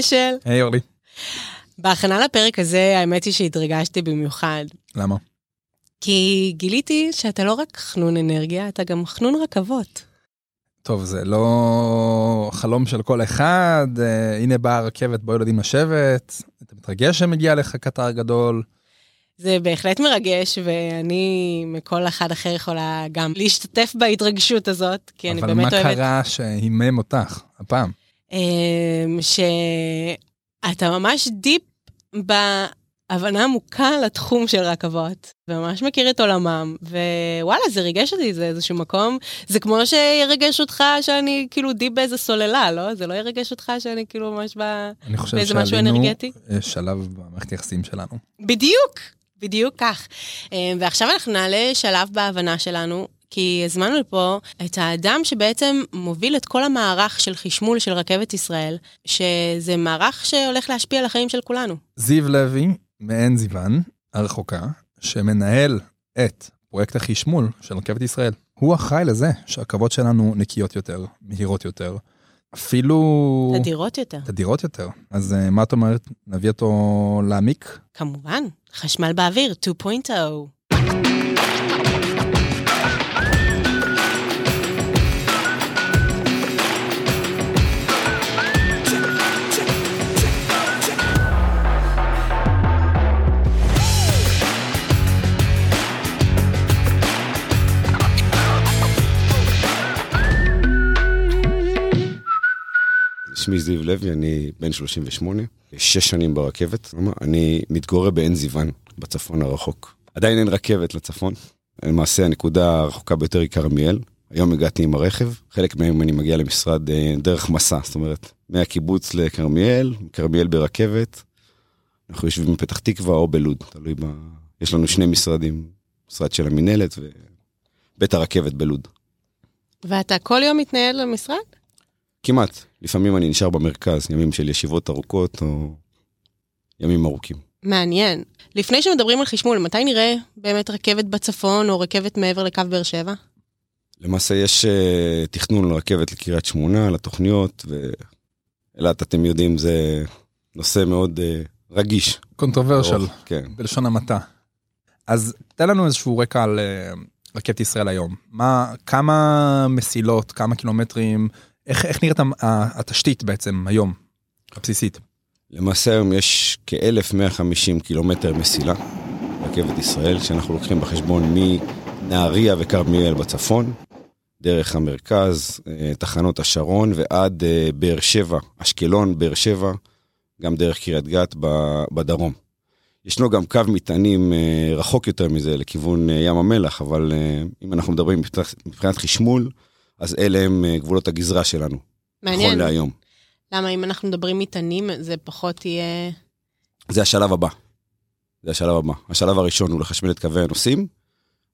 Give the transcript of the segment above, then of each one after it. אשל. היי אורלי. בהכנה לפרק הזה, האמת היא שהתרגשתי במיוחד. למה? כי גיליתי שאתה לא רק חנון אנרגיה, אתה גם חנון רכבות. טוב, זה לא חלום של כל אחד, הנה באה הרכבת, בואו ילדים לשבת, אתה מתרגש שמגיע לך קטר גדול. זה בהחלט מרגש, ואני מכל אחד אחר יכולה גם להשתתף בהתרגשות הזאת, כי אני באמת אוהבת. אבל מה קרה שהימם אותך הפעם? שאתה ממש דיפ בהבנה עמוקה לתחום של רכבות, וממש מכיר את עולמם, ווואלה, זה ריגש אותי, זה איזשהו מקום, זה כמו שירגש אותך שאני כאילו דיפ באיזה סוללה, לא? זה לא ירגש אותך שאני כאילו ממש באיזה משהו אנרגטי? שלב במערכת יחסים שלנו. בדיוק, בדיוק כך. ועכשיו אנחנו נעלה שלב בהבנה שלנו, כי הזמנו לפה את האדם שבעצם מוביל את כל המערך של חשמול של רכבת ישראל, שזה מערך שהולך להשפיע על החיים של כולנו. זיו לוי, מעין זיוון, הרחוקה, שמנהל את פרויקט החשמול של רכבת ישראל. הוא אחראי לזה שהרכבות שלנו נקיות יותר, מהירות יותר, אפילו... תדירות יותר. תדירות יותר. אז מה את אומרת? נביא אותו להעמיק? כמובן, חשמל באוויר, 2.0. שמי זיו לוי, אני בן 38, 6 שנים ברכבת. אני מתגורר בעין זיוון, בצפון הרחוק. עדיין אין רכבת לצפון. למעשה, הנקודה הרחוקה ביותר היא קרמיאל. היום הגעתי עם הרכב. חלק מהם אני מגיע למשרד דרך מסע, זאת אומרת, מהקיבוץ לקרמיאל, קרמיאל ברכבת. אנחנו יושבים בפתח תקווה או בלוד, תלוי ב... יש לנו 2 משרדים, משרד של המנהלת ובית הרכבת בלוד. ואתה כל יום מתנהל למשרד? כמעט. לפעמים אני נשאר במרכז, ימים של ישיבות ארוכות או ימים ארוכים. מעניין. לפני שמדברים על חשמול, מתי נראה באמת רכבת בצפון או רכבת מעבר לקו באר שבע? למעשה יש תכנון לרכבת לקריית שמונה, לתוכניות, ואלא אתם יודעים, זה נושא מאוד רגיש. קונטרוברשל, כן. בלשון המעטה. אז תן לנו איזשהו רקע על רכבת ישראל היום. כמה מסילות, כמה קילומטרים... איך נראית התשתית בעצם היום, הבסיסית? למעשה היום יש כ-1,150 קילומטר מסילה, רכבת ישראל, שאנחנו לוקחים בחשבון מנהריה וקרמיאל בצפון, דרך המרכז, תחנות השרון, ועד באר שבע, אשקלון, באר שבע, גם דרך קריית גת בדרום. ישנו גם קו מטענים רחוק יותר מזה, לכיוון ים המלח, אבל אם אנחנו מדברים מבחינת חשמול, אז אלה הם גבולות הגזרה שלנו. מעניין. נכון להיום. למה, אם אנחנו מדברים מטענים, זה פחות יהיה... זה השלב הבא. זה השלב הבא. השלב הראשון הוא לחשמל את קווי הנוסעים,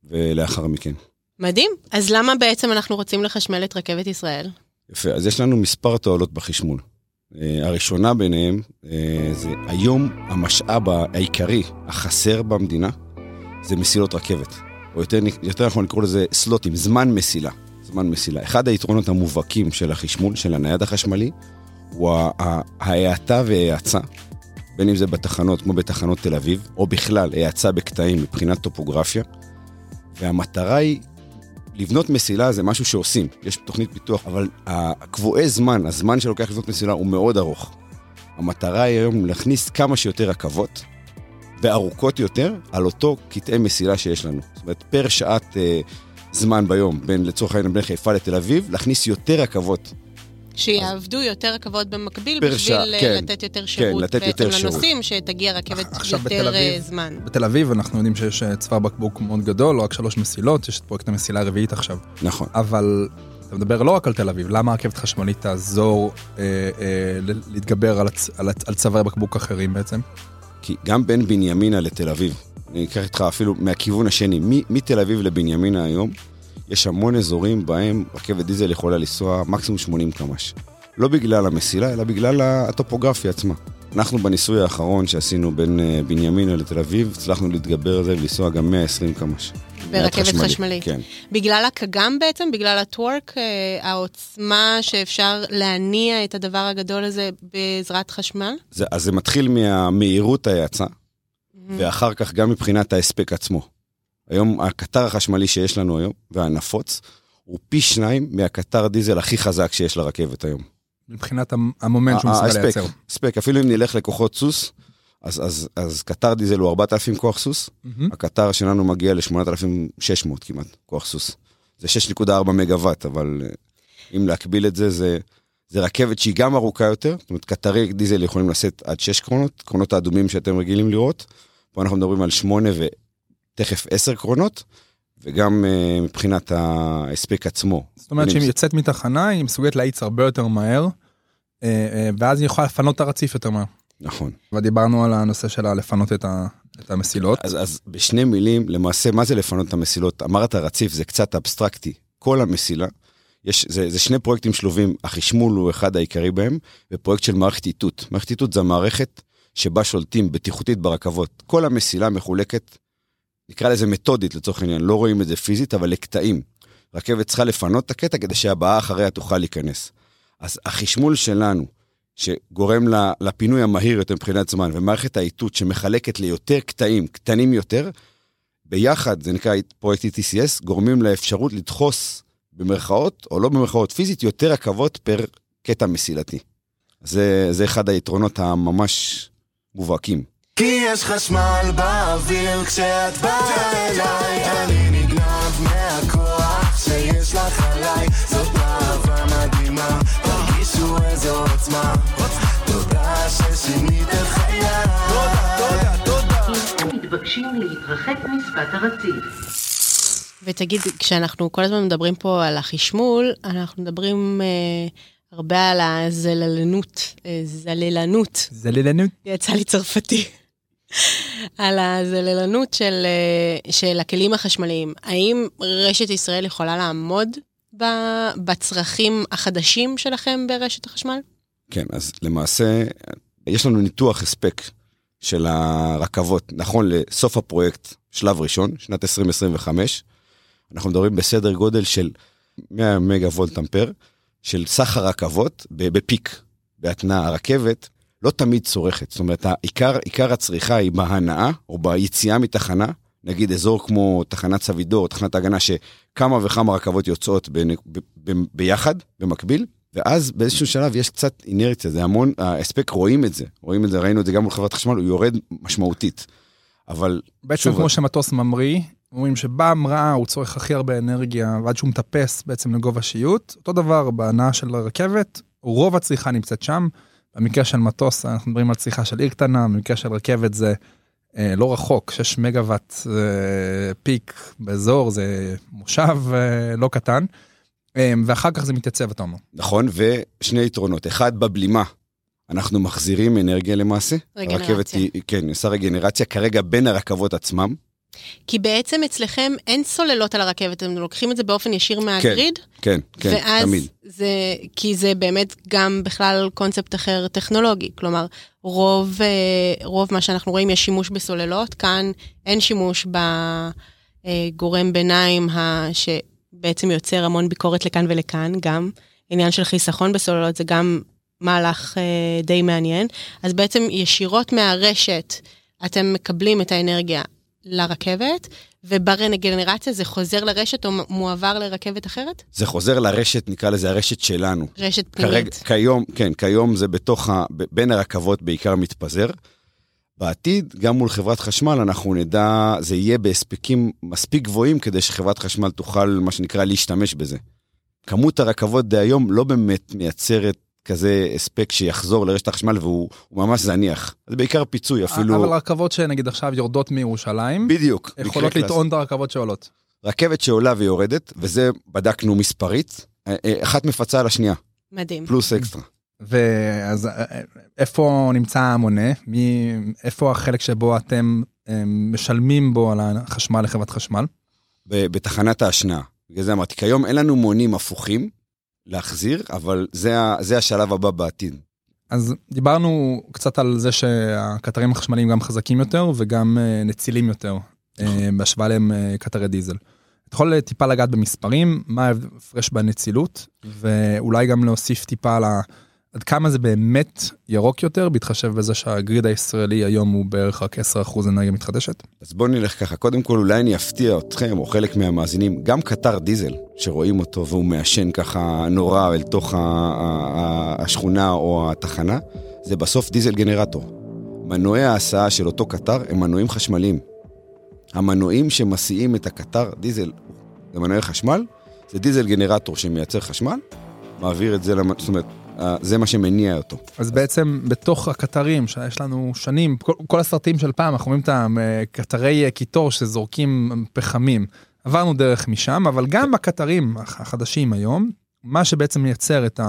ולאחר מכן. מדהים. אז למה בעצם אנחנו רוצים לחשמל את רכבת ישראל? יפה. אז יש לנו מספר תועלות בחשמול. הראשונה ביניהם, זה היום המשאב העיקרי, החסר במדינה, זה מסילות רכבת. או יותר אנחנו נקרא לזה סלוטים, זמן מסילה. זמן מסילה. אחד היתרונות המובהקים של החשמול, של הנייד החשמלי, הוא ההאטה וההאצה, בין אם זה בתחנות, כמו בתחנות תל אביב, או בכלל, ההאצה בקטעים מבחינת טופוגרפיה, והמטרה היא, לבנות מסילה זה משהו שעושים, יש תוכנית פיתוח, אבל הקבועי זמן, הזמן שלוקח לבנות מסילה הוא מאוד ארוך. המטרה היא היום להכניס כמה שיותר רכבות, וארוכות יותר, על אותו קטעי מסילה שיש לנו. זאת אומרת, פר שעת... זמן ביום, לצורך העניין בין חיפה לתל אביב, להכניס יותר רכבות. שיעבדו יותר רכבות במקביל, בשביל לתת יותר שירות. בעצם לנוסעים שתגיע רכבת יותר זמן. בתל אביב אנחנו יודעים שיש צוואר בקבוק מאוד גדול, רק 3 מסילות, יש את פרויקט המסילה הרביעית עכשיו. נכון. אבל אתה מדבר לא רק על תל אביב, למה הרכבת חשמלית תעזור להתגבר על צוואר בקבוק אחרים בעצם? כי גם בין בנימינה לתל אביב, אני אקח איתך אפילו מהכיוון השני, מתל אביב לבנימינה היום, יש המון אזורים בהם רכבת דיזל יכולה לנסוע מקסימום 80 קמ"ש. לא בגלל המסילה, אלא בגלל הטופוגרפיה עצמה. אנחנו בניסוי האחרון שעשינו בין בנימינה לתל אביב, הצלחנו להתגבר על זה ולנסוע גם 120 קמ"ש. ברכבת חשמלית. כן. בגלל הקגם בעצם, בגלל הטוורק, העוצמה שאפשר להניע את הדבר הגדול הזה בעזרת חשמל? אז זה מתחיל מהמהירות ההאצה, ואחר כך גם מבחינת ההספק עצמו. היום, הקטר החשמלי שיש לנו היום, והנפוץ, הוא פי שניים מהקטר דיזל הכי חזק שיש לרכבת היום. מבחינת המומנט שהוא מסוגל לייצר. הספק, אפילו אם נלך לכוחות סוס, אז קטר דיזל הוא 4,000 כוח סוס, הקטר שלנו מגיע ל-8,600 כמעט, כוח סוס. זה 6.4 מגוואט, אבל אם להקביל את זה, זה רכבת שהיא גם ארוכה יותר, זאת אומרת, קטרי דיזל יכולים לשאת עד 6 קרונות, קרונות האדומים שאתם רגילים לראות, פה אנחנו מדברים על 8 ותכף 10 קרונות, וגם מבחינת ההספק עצמו. זאת אומרת שאם יוצאת מתחנה, היא מסוגלת להאיץ הרבה יותר מהר, ואז היא יכולה לפנות את הרציף יותר מהר. נכון. ודיברנו על הנושא שלה לפנות את המסילות. אז בשני מילים, למעשה, מה זה לפנות את המסילות? אמרת הרציף, זה קצת אבסטרקטי. כל המסילה, זה שני פרויקטים שלובים, החשמול הוא אחד העיקרי בהם, ופרויקט של מערכת איתות. מערכת איתות זה המערכת שבה שולטים בטיחותית ברכבות. כל המסילה מחולקת, נקרא לזה מתודית לצורך העניין, לא רואים את זה פיזית, אבל לקטעים. רכבת צריכה לפנות את הקטע כדי שהבאה אחריה תוכל להיכנס. אז החשמול שלנו, שגורם לפינוי המהיר יותר מבחינת זמן, ומערכת האיתות שמחלקת ליותר קטעים, קטנים יותר, ביחד, זה נקרא פרויקט ETCS, גורמים לאפשרות לדחוס במרכאות, או לא במרכאות פיזית, יותר רכבות פר קטע מסילתי. זה אחד היתרונות הממש מובהקים. כי יש חשמל באוויר כשאת באה אליי, אני נגנב מהכוח שיש לך עליי, זאת אהבה מדהימה, תרגישו איזו עוצמה, תודה ששינית את חיי, תודה. מתבקשים להתרחק משפת הרציף. ותגיד, כשאנחנו כל הזמן מדברים פה על החשמול, אנחנו מדברים הרבה על הזללנות, זללנות. זללנות? יצא לי צרפתי. על הזללנות של הכלים החשמליים. האם רשת ישראל יכולה לעמוד בצרכים החדשים שלכם ברשת החשמל? כן, אז למעשה, יש לנו ניתוח הספק של הרכבות, נכון לסוף הפרויקט, שלב ראשון, שנת 2025, אנחנו מדברים בסדר גודל של 100 מגה וולט אמפר, של סך הרכבות בפיק, בהתנעה הרכבת, לא תמיד צורכת, זאת אומרת, עיקר הצריכה היא בהנאה, או ביציאה מתחנה, נגיד אזור כמו תחנת סבידור, תחנת הגנה, שכמה וכמה רכבות יוצאות ביחד, במקביל, ואז באיזשהו שלב יש קצת אינרציה, זה המון, האספק רואים את זה, ראינו את זה גם מול חברת חשמל, הוא יורד משמעותית, אבל... בעצם כמו שמטוס ממריא, אומרים שבמראה הוא צורך הכי הרבה אנרגיה, ועד שהוא מטפס בעצם לגובה שיעוט, אותו דבר בהנעה של הרכבת, רוב הצריכה נמצאת שם, במקרה של מטוס, אנחנו מדברים על צריכה של עיר קטנה, במקרה של רכבת זה לא רחוק, 6 מגוואט פיק באזור, זה מושב לא קטן, ואחר כך זה מתייצב, אתה אומר. נכון, ושני יתרונות, אחד בבלימה, אנחנו מחזירים אנרגיה למעשה, רגנרציה. כן, עושה רגנרציה, כרגע בין הרכבות עצמם, כי בעצם אצלכם אין סוללות על הרכבת, אתם לוקחים את זה באופן ישיר מהגריד, כן, ואז תמיד. כי זה באמת גם בכלל קונספט אחר טכנולוגי, כלומר, רוב מה שאנחנו רואים יש שימוש בסוללות, כאן אין שימוש בגורם ביניים, שבעצם יוצר המון ביקורת לכאן ולכאן, גם עניין של חיסכון בסוללות, זה גם מהלך די מעניין, אז בעצם ישירות מהרשת, אתם מקבלים את האנרגיה, לרכבת, וברגנרציה זה חוזר לרשת או מועבר לרכבת אחרת? זה חוזר לרשת, נקרא לזה הרשת שלנו. רשת פנימית. כיום זה בין הרכבות בעיקר מתפזר. בעתיד, גם מול חברת חשמל, אנחנו נדע, זה יהיה בהספקים מספיק גבוהים, כדי שחברת חשמל תוכל, מה שנקרא, להשתמש בזה. כמות הרכבות די היום לא באמת מייצרת כזה הספק שיחזור לרשת החשמל, והוא ממש זניח. זה בעיקר פיצוי, אפילו... אבל הרכבות שנגיד עכשיו יורדות מירושלים, בדיוק. יכולות לטעון את הרכבות שעולות. רכבת שעולה ויורדת, וזה בדקנו מספרית, אחת מפצה על השנייה. מדהים. פלוס אקסטרה. ואז איפה נמצא המונה? איפה החלק שבו אתם משלמים בו על החשמל לחברת חשמל? בתחנת ההשנעה. זה אמרתי, כיום אין לנו מונים הפוכים, להחזיר, אבל זה השלב הבא בעתיד. אז דיברנו קצת על זה שהקטרים החשמליים גם חזקים יותר, וגם נצילים יותר. בהשוואה להם קטרי דיזל. אתה יכול טיפה לגעת במספרים, מה הפרש בנצילות, ואולי גם להוסיף טיפה עד כמה זה באמת ירוק יותר, בהתחשב בזה שהגריד הישראלי היום הוא בערך רק 10% אנרגיה מתחדשת. אז בואו נלך ככה, קודם כל אולי אני אפתיע אתכם, או חלק מהמאזינים, גם קטר דיזל, שרואים אותו והוא מאשן ככה נורא אל תוך השכונה או התחנה, זה בסוף דיזל גנרטור. מנועי ההסעה של אותו קטר הם מנועים חשמליים. המנועים שמסיעים את הקטר דיזל, זה מנועי חשמל, זה דיזל גנרטור שמייצר חשמל, מעביר את זה, זאת אומרת, זה מה שמניע אותו. אז בעצם בתוך הקטרים, שיש לנו שנים, כל הסרטים של פעם, אנחנו רואים את הקטרי קיטור שזורקים פחמים, עברנו דרך משם, אבל גם בקטרים החדשים היום, מה שבעצם מייצר את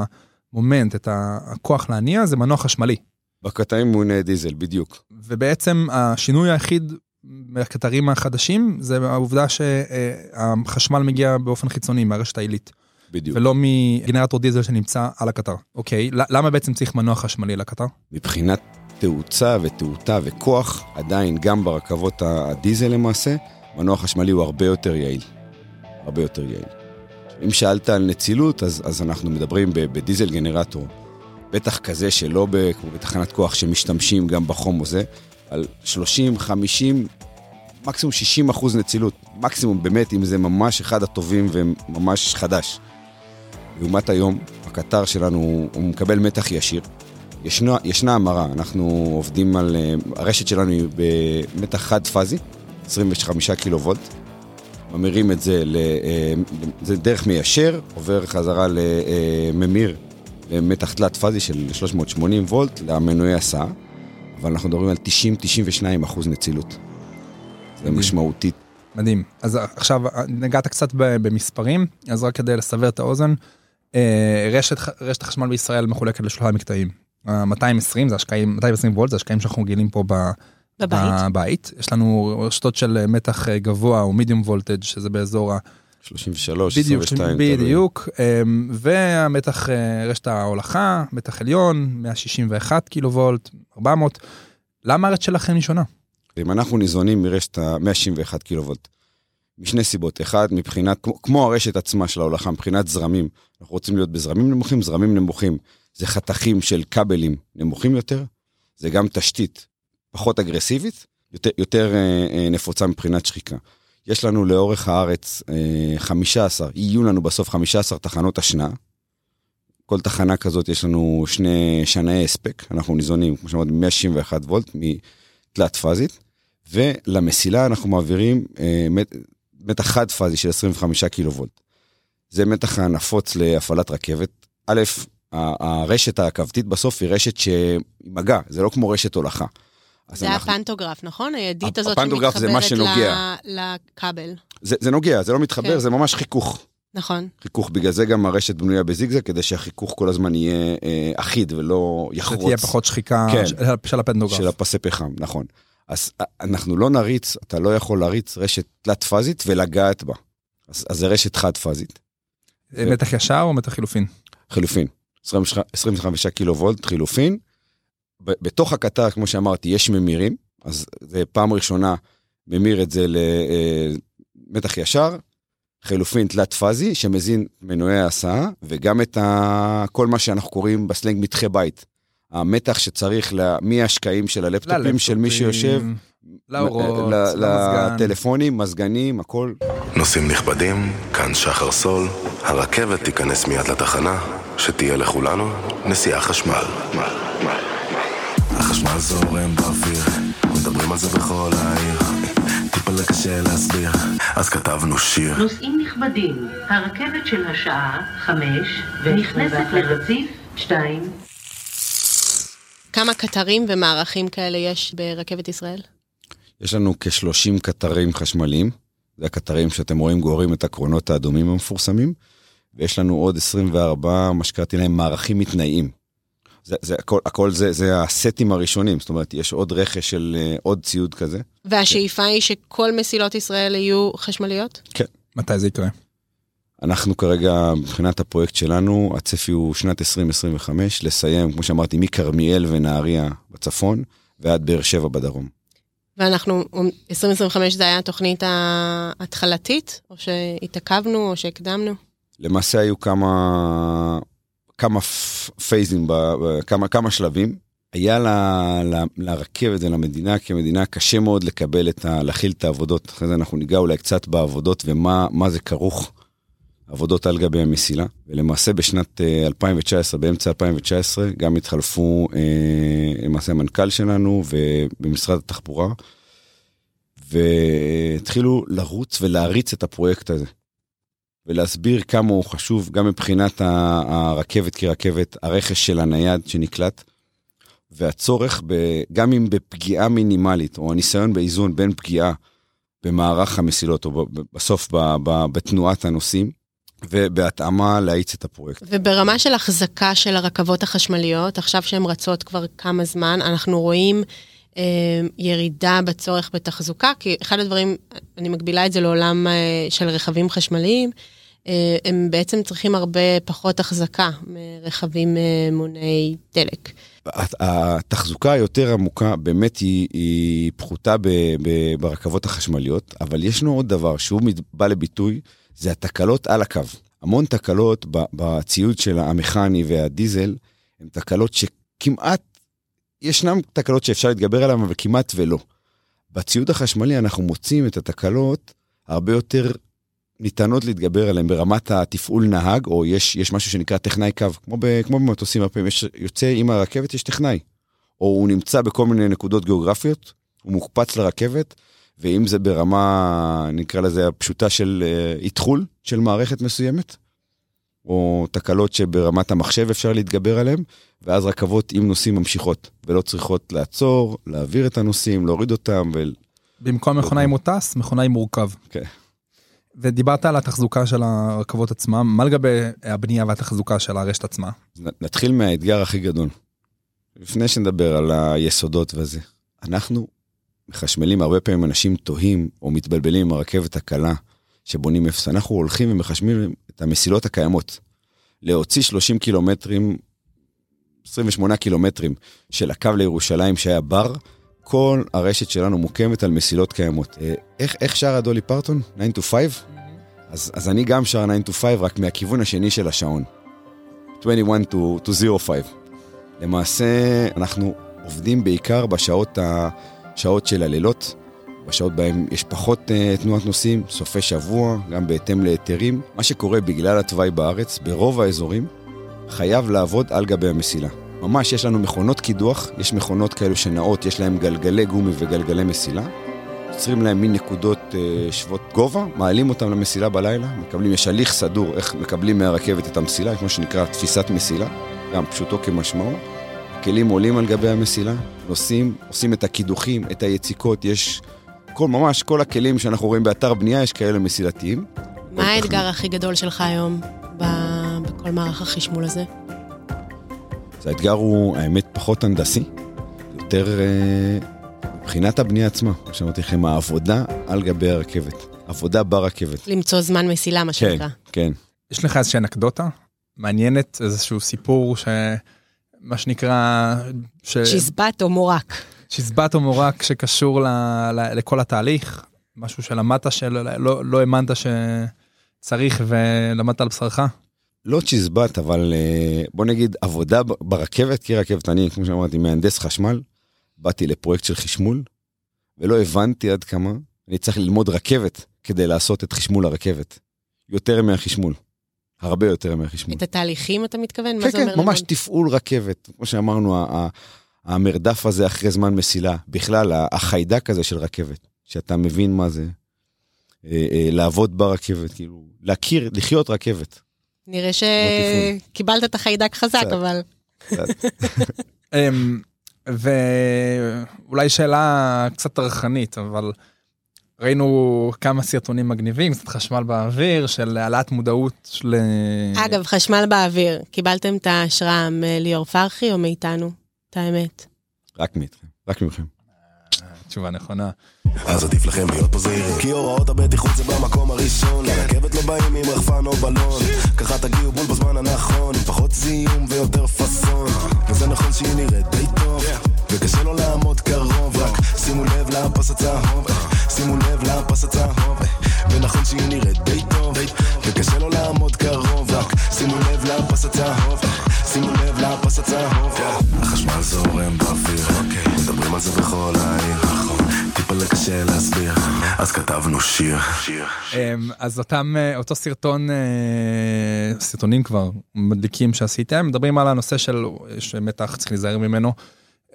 המומנט, את הכוח להניע, זה מנוע חשמלי. בקטרים מונע דיזל, בדיוק. ובעצם השינוי היחיד בקטרים החדשים, זה העובדה שהחשמל מגיע באופן חיצוני, מהרשת העילית. בדיוק. ולא מגנרטור דיזל שנמצא על הקטר. אוקיי, למה בעצם צריך מנוע חשמלי על הקטר? מבחינת תאוצה ותאותה וכוח, עדיין גם ברכבות הדיזל למעשה, מנוע חשמלי הוא הרבה יותר יעיל. הרבה יותר יעיל. אם שאלת על נצילות, אז אנחנו מדברים בדיזל גנרטור, בטח כזה שלא כמו בתחנת כוח שמשתמשים גם בחום הזה, על 30, 50, מקסימום 60% נצילות. מקסימום באמת אם זה ממש אחד הטובים וממש חדש. לעומת היום, הקטר שלנו הוא מקבל מתח ישיר. ישנה המרה, אנחנו עובדים על... הרשת שלנו היא במתח חד-פאזי, 25 קילו וולט. ממירים את זה, זה דרך מיישר, עובר חזרה לממיר, למתח תלת-פאזי של 380 וולט, למנועי הסעה. אבל אנחנו מדברים על 90-92% נצילות. זה משמעותית. מדהים. אז עכשיו, נגעת קצת במספרים, אז רק כדי לסבר את האוזן, רשת החשמל בישראל מחולקת לשלושה מקטעים. 220 וולט, זה השקעים שאנחנו גילים פה בבית. יש לנו רשתות של מתח גבוה, או מידיום וולטג', שזה באזור ה... 33, 22. בדיוק. והמתח, רשת ההולכה, מתח עליון, 161 קילו וולט, 400. למה הרשת שלכם היא שונה? אם אנחנו ניזונים מרשת ה-161 קילו וולט, משני סיבות, אחד, מבחינת, כמו הרשת עצמה של ההולכה, מבחינת זרמים, אנחנו רוצים להיות בזרמים נמוכים, זרמים נמוכים, זה חתכים של קבלים נמוכים יותר, זה גם תשתית פחות אגרסיבית, יותר נפוצה מבחינת שחיקה. יש לנו לאורך הארץ 15, יהיו לנו בסוף 15 תחנות השנה, כל תחנה כזאת יש לנו 2 שני הספק, אנחנו ניזונים, כמו שאמרתי, 161 וולט, מתלת פאזית, ולמסילה אנחנו מעבירים מתח חד פאזי של 25 קילו וולט. זה מתח הנפוץ להפעלת רכבת. א', הרשת הקוותית בסוף היא רשת שמגע, זה לא כמו רשת הולכה. זה הפנטוגרף, נכון? הידית הזאת שמתחברת לקבל. זה נוגע, זה לא מתחבר, זה ממש חיכוך. נכון. חיכוך, בגלל זה גם הרשת בנויה בזיגזג, כדי שהחיכוך כל הזמן יהיה אחיד ולא יחרוץ. שתהיה פחות שחיקה של הפנטוגרף. של הפסי פחם, נכון. אז אנחנו לא נריץ, אתה לא יכול להריץ רשת תלת פאזית ולגעת בה. אז זה רשת חד פאזית. מתח ישר או מתח חילופין? חילופין. 25 קילו וולט חילופין. בתוך הקטר, כמו שאמרתי, יש ממירים, אז זה פעם ראשונה ממיר את זה למתח ישר, חילופין תלת פאזי, שמזין מנועי ההסעה, וגם את כל מה שאנחנו קוראים בסלנג מתחי בית. המתח שצריך מהשקעים של הלפטופים, של מי שיושב, לאורות, לטלפונים, מזגנים, הכל. נוסעים נכבדים, כאן שחר סול, הרכבת תיכנס מיד לתחנה, שתהיה לכולנו נסיעה חשמל. החשמל זורם באוויר, מדברים על זה בכל העיר, טיפה קשה להסביר, אז כתבנו שיר. נוסעים נכבדים, הרכבת של השעה 5 ונכנסת לרציף 2. כמה קטרים ומערכים כאלה יש ברכבת ישראל? יש לנו כ-30 קטרים חשמליים, זה הקטרים שאתם רואים גורים את הקרונות האדומים המפורסמים, ויש לנו עוד 24, מה שקראתי להם, מערכים מתנאים. הכל זה הסטים הראשונים, זאת אומרת, יש עוד רכש של עוד ציוד כזה. והשאיפה היא שכל מסילות ישראל יהיו חשמליות? כן. מתי זה יקרה? אנחנו כרגע, מבחינת הפרויקט שלנו, הצפי הוא שנת 2025, לסיים, כמו שאמרתי, מקרמיאל ונהריה בצפון, ועד באר שבע בדרום. ואנחנו, 2025 זה היה התוכנית ההתחלתית, או שהתעכבנו, או שהקדמנו? למעשה היו כמה פייזים, כמה שלבים. היה לרכבת ולמדינה, כי המדינה קשה מאוד להכיל את העבודות. אחרי זה אנחנו ניגע אולי קצת בעבודות, ומה זה כרוך, עבודות על גבי המסילה. ולמעשה בשנת 2019, באמצע 2019, גם התחלפו למעשה המנכ"ל שלנו, ובמשרד התחבורה, והתחילו לרוץ ולהריץ את הפרויקט הזה. ולהסביר כמה הוא חשוב, גם מבחינת הרכבת, כי רכבת, הרכש של הנייד שנקלט, והצורך, גם אם בפגיעה מינימלית, או הניסיון באיזון בין פגיעה במערך המסילות, או בסוף בתנועת הנוסעים, ובהתאמה להאיץ את הפרויקט. וברמה של החזקה של הרכבות החשמליות, עכשיו שהן רצות כבר כמה זמן, אנחנו רואים ירידה בצורך בתחזוקה, כי אחד הדברים, אני מגבילה את זה לעולם של רכבים חשמליים, הם בעצם צריכים הרבה פחות החזקה מרכבים מוני דלק. התחזוקה היותר עמוקה באמת היא פחותה ברכבות החשמליות, אבל ישנו עוד דבר שהוא בא לביטוי, זה התקלות על הקו. המון תקלות בציוד של המכני והדיזל, הן תקלות שכמעט, ישנם תקלות שאפשר להתגבר עליהן, אבל כמעט ולא. בציוד החשמלי אנחנו מוצאים את התקלות הרבה יותר ניתנות להתגבר עליהן ברמת התפעול נהג, או יש משהו שנקרא טכנאי קו, כמו במטוסים הפעמים, יוצא עם הרכבת, יש טכנאי, או הוא נמצא בכל מיני נקודות גיאוגרפיות, הוא מוקפץ לרכבת, ואם זה ברמה, נקרא לזה, הפשוטה של התחול של מערכת מסוימת, או תקלות שברמת המחשב אפשר להתגבר עליהן, ואז רכבות עם נוסעים ממשיכות, ולא צריכות לעצור, להעביר את הנוסעים, להוריד אותם, במקום מכונה עם מוטס, מכונה עם מורכב. כן. ודיברת על התחזוקה של הרכבות עצמה, מה לגבי הבנייה והתחזוקה של הרשת עצמה? נתחיל מהאתגר הכי גדול. לפני שנדבר על היסודות וזה, אנחנו מחשמלים, הרבה פעמים אנשים תוהים או מתבלבלים עם הרכבת הקלה שבונים אפס. אנחנו הולכים ומחשמלים את המסילות הקיימות. להוציא 30 קילומטרים, 28 קילומטרים של הקו לירושלים שהיה בר, כל הרשת שלנו מוקמת על מסילות קיימות. איך שרה דולי פרטון? 9 to 5? אז אני גם שר 9 to 5, רק מהכיוון השני של השעון. 21 to 05. למעשה, אנחנו עובדים בעיקר בשעות של הלילות, בשעות בהן יש פחות תנועת נוסעים, סופי שבוע, גם בהתאם להיתרים. מה שקורה בגלל התוואי בארץ, ברוב האזורים, חייב לעבוד על גבי המסילה. ממש יש לנו מכונות קידוח, יש מכונות כאלו שנעות, יש להם גלגלי גומי וגלגלי מסילה, יוצרים להם מין נקודות שוות גובה, מעלים אותם למסילה בלילה, מקבלים, יש הליך סדור איך מקבלים מהרכבת את המסילה, כמו שנקרא תפיסת מסילה, גם פשוטו כמשמעו, הכלים עולים על גבי המסילה, נוסעים, עושים את הקידוחים, את היציקות, יש ממש כל הכלים שאנחנו רואים באתר בנייה, יש כאלה מסילתיים. מה האתגר הכי גדול שלך היום בכל מערך החשמול הזה? האתגר הוא, האמת, פחות הנדסי, יותר מבחינת הבנייה עצמה, כמו שאמרתי לכם, העבודה על גבי הרכבת, עבודה ברכבת. למצוא זמן מסילה, מה שנקרא. כן. יש לך איזושהי אנקדוטה מעניינת, איזשהו סיפור מה שנקרא שיזבט או מורק. שיזבט או מורק שקשור לכל התהליך, משהו שלמדת שלא האמנת שצריך ולמדת על בשרך. לא צ'יזבט, אבל בוא נגיד עבודה ברכבת, כי רכבת אני, כמו שאמרתי, מהנדס חשמל, באתי לפרויקט של חשמול, ולא הבנתי עד כמה, אני צריך ללמוד רכבת כדי לעשות את חשמול הרכבת. יותר מהחשמול. הרבה יותר מהחשמול. את התהליכים אתה מתכוון? כן, ממש תפעול רכבת. כמו שאמרנו, המרדף הזה אחרי זמן מסילה, בכלל החיידק הזה של רכבת, שאתה מבין מה זה, לעבוד ברכבת, כאילו, להכיר, לחיות רכבת. נראה שקיבלת את החיידק חזק, אבל... ואולי שאלה קצת טרחנית, אבל ראינו כמה סרטונים מגניבים, קצת חשמל באוויר, של העלאת מודעות של... אגב, חשמל באוויר, קיבלתם את ההשראה מליאור פרחי או מאיתנו? את האמת. רק מכם. תשובה נכונה. אז עדיף לכם להיות פה זהירים, כי הוראות הבטיחות זה במקום הראשון. הרכבת לא באים עם רחפן או בלון, ככה תגיעו בול בזמן הנכון, פחות זיהום ויותר פסון. וזה נכון שהיא נראית די טוב, וקשה לא לעמוד קרוב, רק שימו לב להפסון. לפס הצהוב, שימו לב לפס הצהוב, ונכון שהיא נראית די טוב, וקשה לו לעמוד קרוב, רק שימו לב לפס הצהוב, שימו לב לפס הצהוב. החשמל זורם באוויר, מדברים על זה בכל העיר, טיפה לקשה להסביר, אז כתבנו שיר. אז אותו סרטונים כבר מדליקים שעשיתם, מדברים על הנושא של מתח, צריך להיזהר ממנו,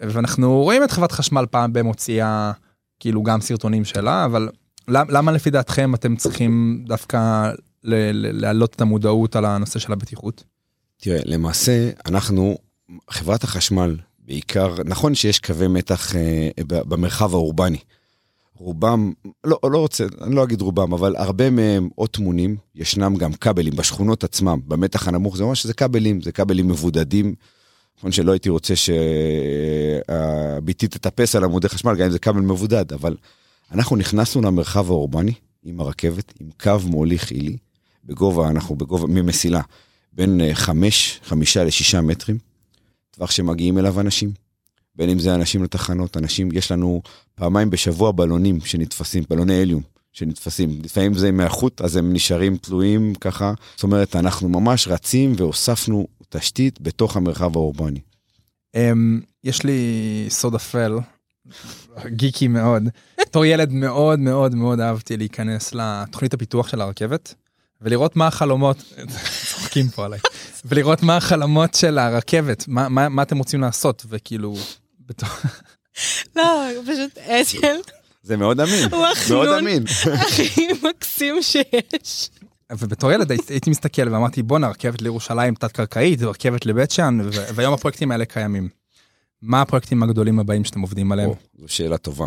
ואנחנו רואים את חברת חשמל פעם במוציאה, כאילו גם סרטונים שלה, אבל למה לפי דעתכם אתם צריכים דווקא להעלות את המודעות על הנושא של הבטיחות? תראה, למעשה, אנחנו, חברת החשמל, בעיקר, נכון שיש קווי מתח במרחב האורבני. רובם, לא רוצה, אני לא אגיד רובם, אבל הרבה מהם או תמונים, ישנם גם כבלים בשכונות עצמם, במתח הנמוך, זה ממש, זה כבלים מבודדים, נכון שלא הייתי רוצה שהביטית תטפס על עמודי חשמל, גם אם זה כבל מבודד, אבל אנחנו נכנסנו למרחב האורבני, עם הרכבת, עם קו מוליך עילי, בגובה, אנחנו בגובה, ממסילה, בין 5 ל-6 מטרים, טווח שמגיעים אליו אנשים, בין אם זה אנשים לתחנות, אנשים, יש לנו פעמיים בשבוע בלונים שנתפסים, בלוני הליום שנתפסים, לפעמים זה מהחוט, אז הם נשארים תלויים ככה, זאת אומרת, אנחנו ממש רצים והוספנו תשתית בתוך המרחב האורבני. יש לי סוד אפל, גיקי מאוד, בתור ילד מאוד מאוד מאוד אהבתי להיכנס לתוכנית הפיתוח של הרכבת, ולראות מה החלומות, צוחקים פה עליי, ולראות מה החלומות של הרכבת, מה אתם רוצים לעשות, וכאילו, לא, פשוט אשל. זה מאוד אמין, מאוד אמין. הכי מקסים שיש. ובתור ילד הייתי מסתכל ואמרתי, בוא רכבת לירושלים תת-קרקעית, רכבת לבית שאן, והיום הפרויקטים האלה קיימים. מה הפרויקטים הגדולים הבאים שאתם עובדים עליהם? זו שאלה טובה.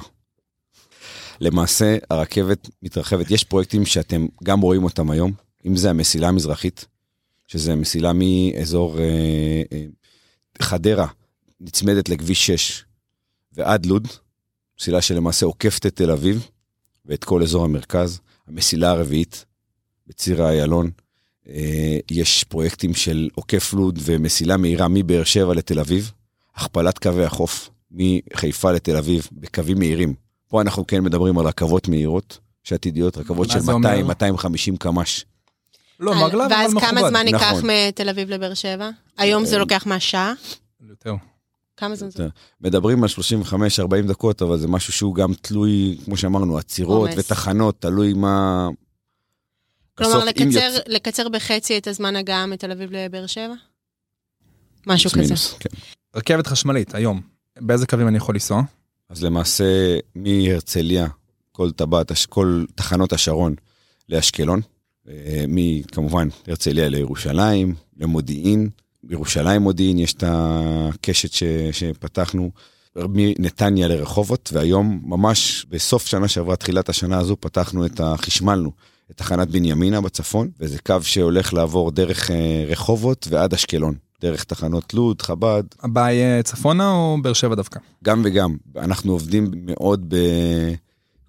למעשה, הרכבת מתרחבת, יש פרויקטים שאתם גם רואים אותם היום, אם זה המסילה המזרחית, שזה מסילה מאזור חדרה, נצמדת לכביש 6, ועד לוד, מסילה שלמעשה עוקפת את תל אביב, ואת כל אזור המרכז, המסילה הרביעית, בציר האיילון, יש פרויקטים של עוקף לוד ומסילה מהירה מבאר שבע לתל אביב, הכפלת קווי החוף מחיפה לתל אביב בקווים מהירים. פה אנחנו כן מדברים על רכבות מהירות, שעתידיות, רכבות של 200-250 קמ"ש. לא, מגלב, ואז כמה זמן ייקח מתל אביב לבאר שבע? היום זה לוקח מהשעה? יותר. כמה זמן זה? מדברים על 35-40 דקות, אבל זה משהו שהוא גם תלוי, כמו שאמרנו, עצירות ותחנות, תלוי מה... כלומר, לקצר בחצי את הזמן הגעה מתל אביב לבאר שבע? משהו כזה. רכבת חשמלית, היום, באיזה קווים אני יכול לנסוע? אז למעשה, מהרצליה, כל תחנות השרון לאשקלון, כמובן, הרצליה לירושלים, למודיעין, בירושלים מודיעין, יש את הקשת שפתחנו, מנתניה לרחובות, והיום, ממש בסוף שנה שעברה, תחילת השנה הזו, פתחנו חשמלנו, את תחנת בנימינה בצפון, וזה קו שהולך לעבור דרך רחובות ועד אשקלון, דרך תחנות לוד, חב"ד. הבעיה צפונה או באר שבע דווקא? גם וגם, אנחנו עובדים מאוד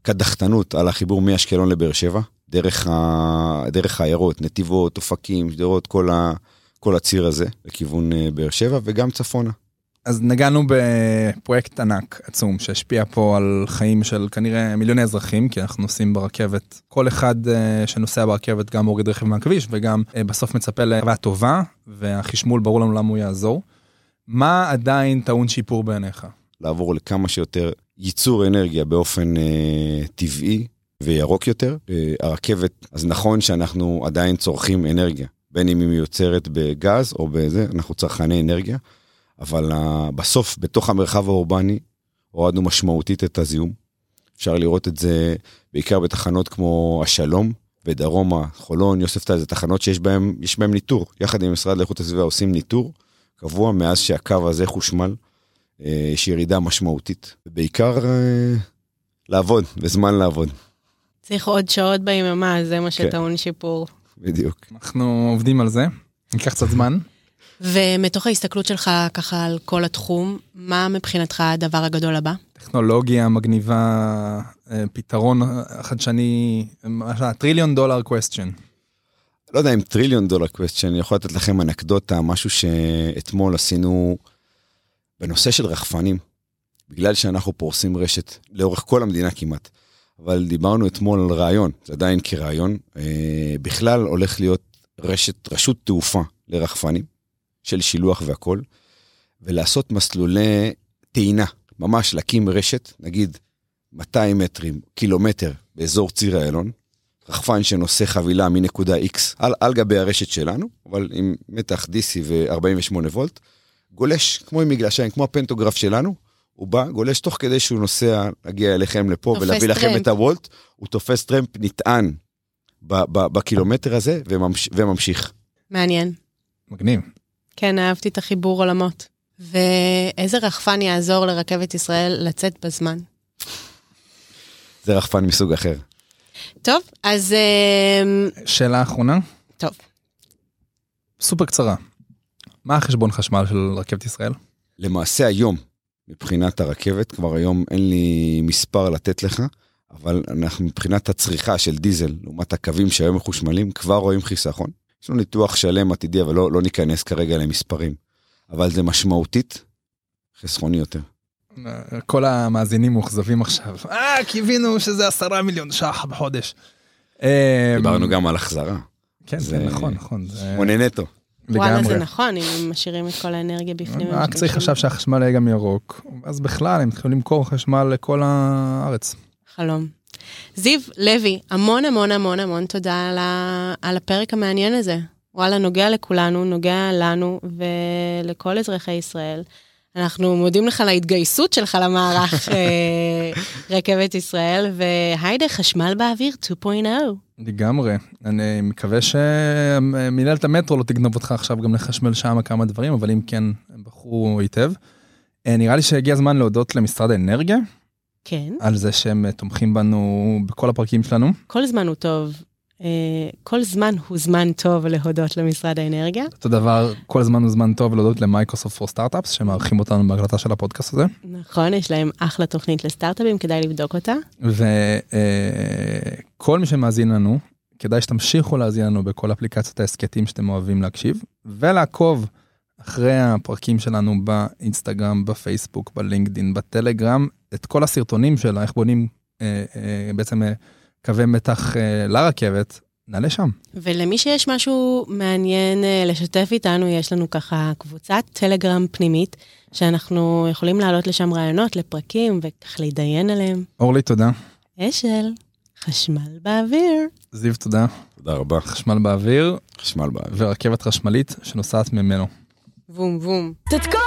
בקדחתנות על החיבור מאשקלון לבאר שבע, דרך העיירות, נתיבות, אופקים, שדרות, כל הציר הזה, לכיוון באר שבע, וגם צפונה. אז נגענו בפרויקט ענק עצום, שהשפיע פה על חיים של כנראה מיליוני אזרחים, כי אנחנו נוסעים ברכבת. כל אחד שנוסע ברכבת גם מוריד רכב מהכביש, וגם בסוף מצפה לחוויה טובה, והחשמול ברור לנו למה הוא יעזור. מה עדיין טעון שיפור בעיניך? לעבור לכמה שיותר ייצור אנרגיה באופן טבעי וירוק יותר. הרכבת, אז נכון שאנחנו עדיין צורכים אנרגיה, בין אם היא מיוצרת בגז או בזה, אנחנו צרכני אנרגיה, אבל בסוף, בתוך המרחב האורבני, הורדנו משמעותית את הזיהום. אפשר לראות את זה בעיקר בתחנות כמו השלום, בדרומה, חולון, יוסף טל, זה תחנות שיש בהם ניטור. יחד עם משרד לאיכות הסביבה עושים ניטור קבוע, מאז שהקו הזה חושמל, יש ירידה משמעותית. בעיקר לעבוד, וזמן לעבוד. צריך עוד שעות ביממה, זה מה שטעון שיפור. בדיוק. אנחנו עובדים על זה, ניקח קצת זמן. ומתוך ההסתכלות שלך ככה על כל התחום, מה מבחינתך הדבר הגדול הבא? טכנולוגיה מגניבה, פתרון חדשני, $1 טריליון question. לא יודע אם $1 טריליון question, אני יכול לתת לכם אנקדוטה, משהו שאתמול עשינו בנושא של רחפנים. בגלל שאנחנו פורסים רשת לאורך כל המדינה כמעט, אבל דיברנו אתמול על רעיון, זה עדיין כרעיון, בכלל הולך להיות רשות תעופה לרחפנים, של שילוח והכל, ולעשות מסלולי טעינה, ממש להקים רשת, נגיד 200 מטרים, קילומטר, באזור ציר האלון, רחפן שנושא חבילה מנקודה X, על גבי הרשת שלנו, אבל עם מתח DC ו-48 וולט, גולש, כמו עם מגלשיים, כמו הפנטוגרף שלנו, הוא בא, גולש תוך כדי שהוא נוסע, להגיע אליכם לפה ולהביא לכם את הוולט, הוא תופס טרמפ נטען בקילומטר הזה, וממשיך. מעניין. מגניב. כן, אהבתי את החיבור עולמות. ואיזה רחפן יעזור לרכבת ישראל לצאת בזמן? זה רחפן מסוג אחר. טוב, אז... שאלה האחרונה? טוב. סופר קצרה. מה החשבון חשמל של רכבת ישראל? למעשה היום, מבחינת הרכבת, כבר היום אין לי מספר לתת לך, אבל אנחנו מבחינת הצריכה של דיזל, לעומת הקווים שהיום מחושמלים, כבר רואים חיסכון. יש לנו ניתוח שלם עתידי, אבל לא ניכנס כרגע למספרים. אבל זה משמעותית חסכוני יותר. כל המאזינים מוחזבים עכשיו. קיווינו שזה 10 מיליון ש"ח בחודש. דיברנו גם על החזרה. כן, זה נכון. 8 נטו. וואלה, זה נכון, אם משאירים את כל האנרגיה בפנים. רק צריך חשב שהחשמל יהיה גם ירוק. אז בכלל, הם יכולים למכור חשמל לכל הארץ. חלום. זיו לוי, המון המון המון המון תודה על הפרק המעניין הזה. וואלה, נוגע לכולנו, נוגע לנו ולכל אזרחי ישראל. אנחנו מודים לך להתגייסות שלך למערך רכבת ישראל, והיידה חשמל באוויר 2.0. לגמרי. אני מקווה שמילת המטרו לא תגנב אותך עכשיו גם לחשמל שם כמה דברים, אבל אם כן, הם בחרו היטב. נראה לי שהגיע הזמן להודות למשרד האנרגיה. כן. על זה שהם תומכים בנו בכל הפרקים שלנו. כל זמן הוא טוב. כל זמן הוא זמן טוב להודות למשרד האנרגיה. אותו דבר, כל זמן הוא זמן טוב להודות למייקרוסופט פור סטארט-אפס, שמערכים אותנו בהקלטה של הפודקאסט הזה. נכון, יש להם אחלה תוכנית לסטארט-אפים, כדאי לבדוק אותה. וכל מי שמאזין לנו, כדאי שתמשיכו להאזין לנו בכל אפליקציות העסקתיים שאתם אוהבים להקשיב, ולעקוב אחרי הפרקים שלנו באינסטגרם, בפייסבוק, בלינקדין, בטלגרם, את כל הסרטונים שלה, איך בונים בעצם... קווי מתח לרכבת, נעלה שם. ולמי שיש משהו מעניין לשתף איתנו, יש לנו ככה קבוצת טלגרם פנימית, שאנחנו יכולים לעלות לשם רעיונות לפרקים, וכך להידיין עליהם. אורלי, תודה. אשל, חשמל באוויר. זיו, תודה. תודה רבה. חשמל באוויר. ורכבת חשמלית שנוסעת ממנו. וום וום. תתקו!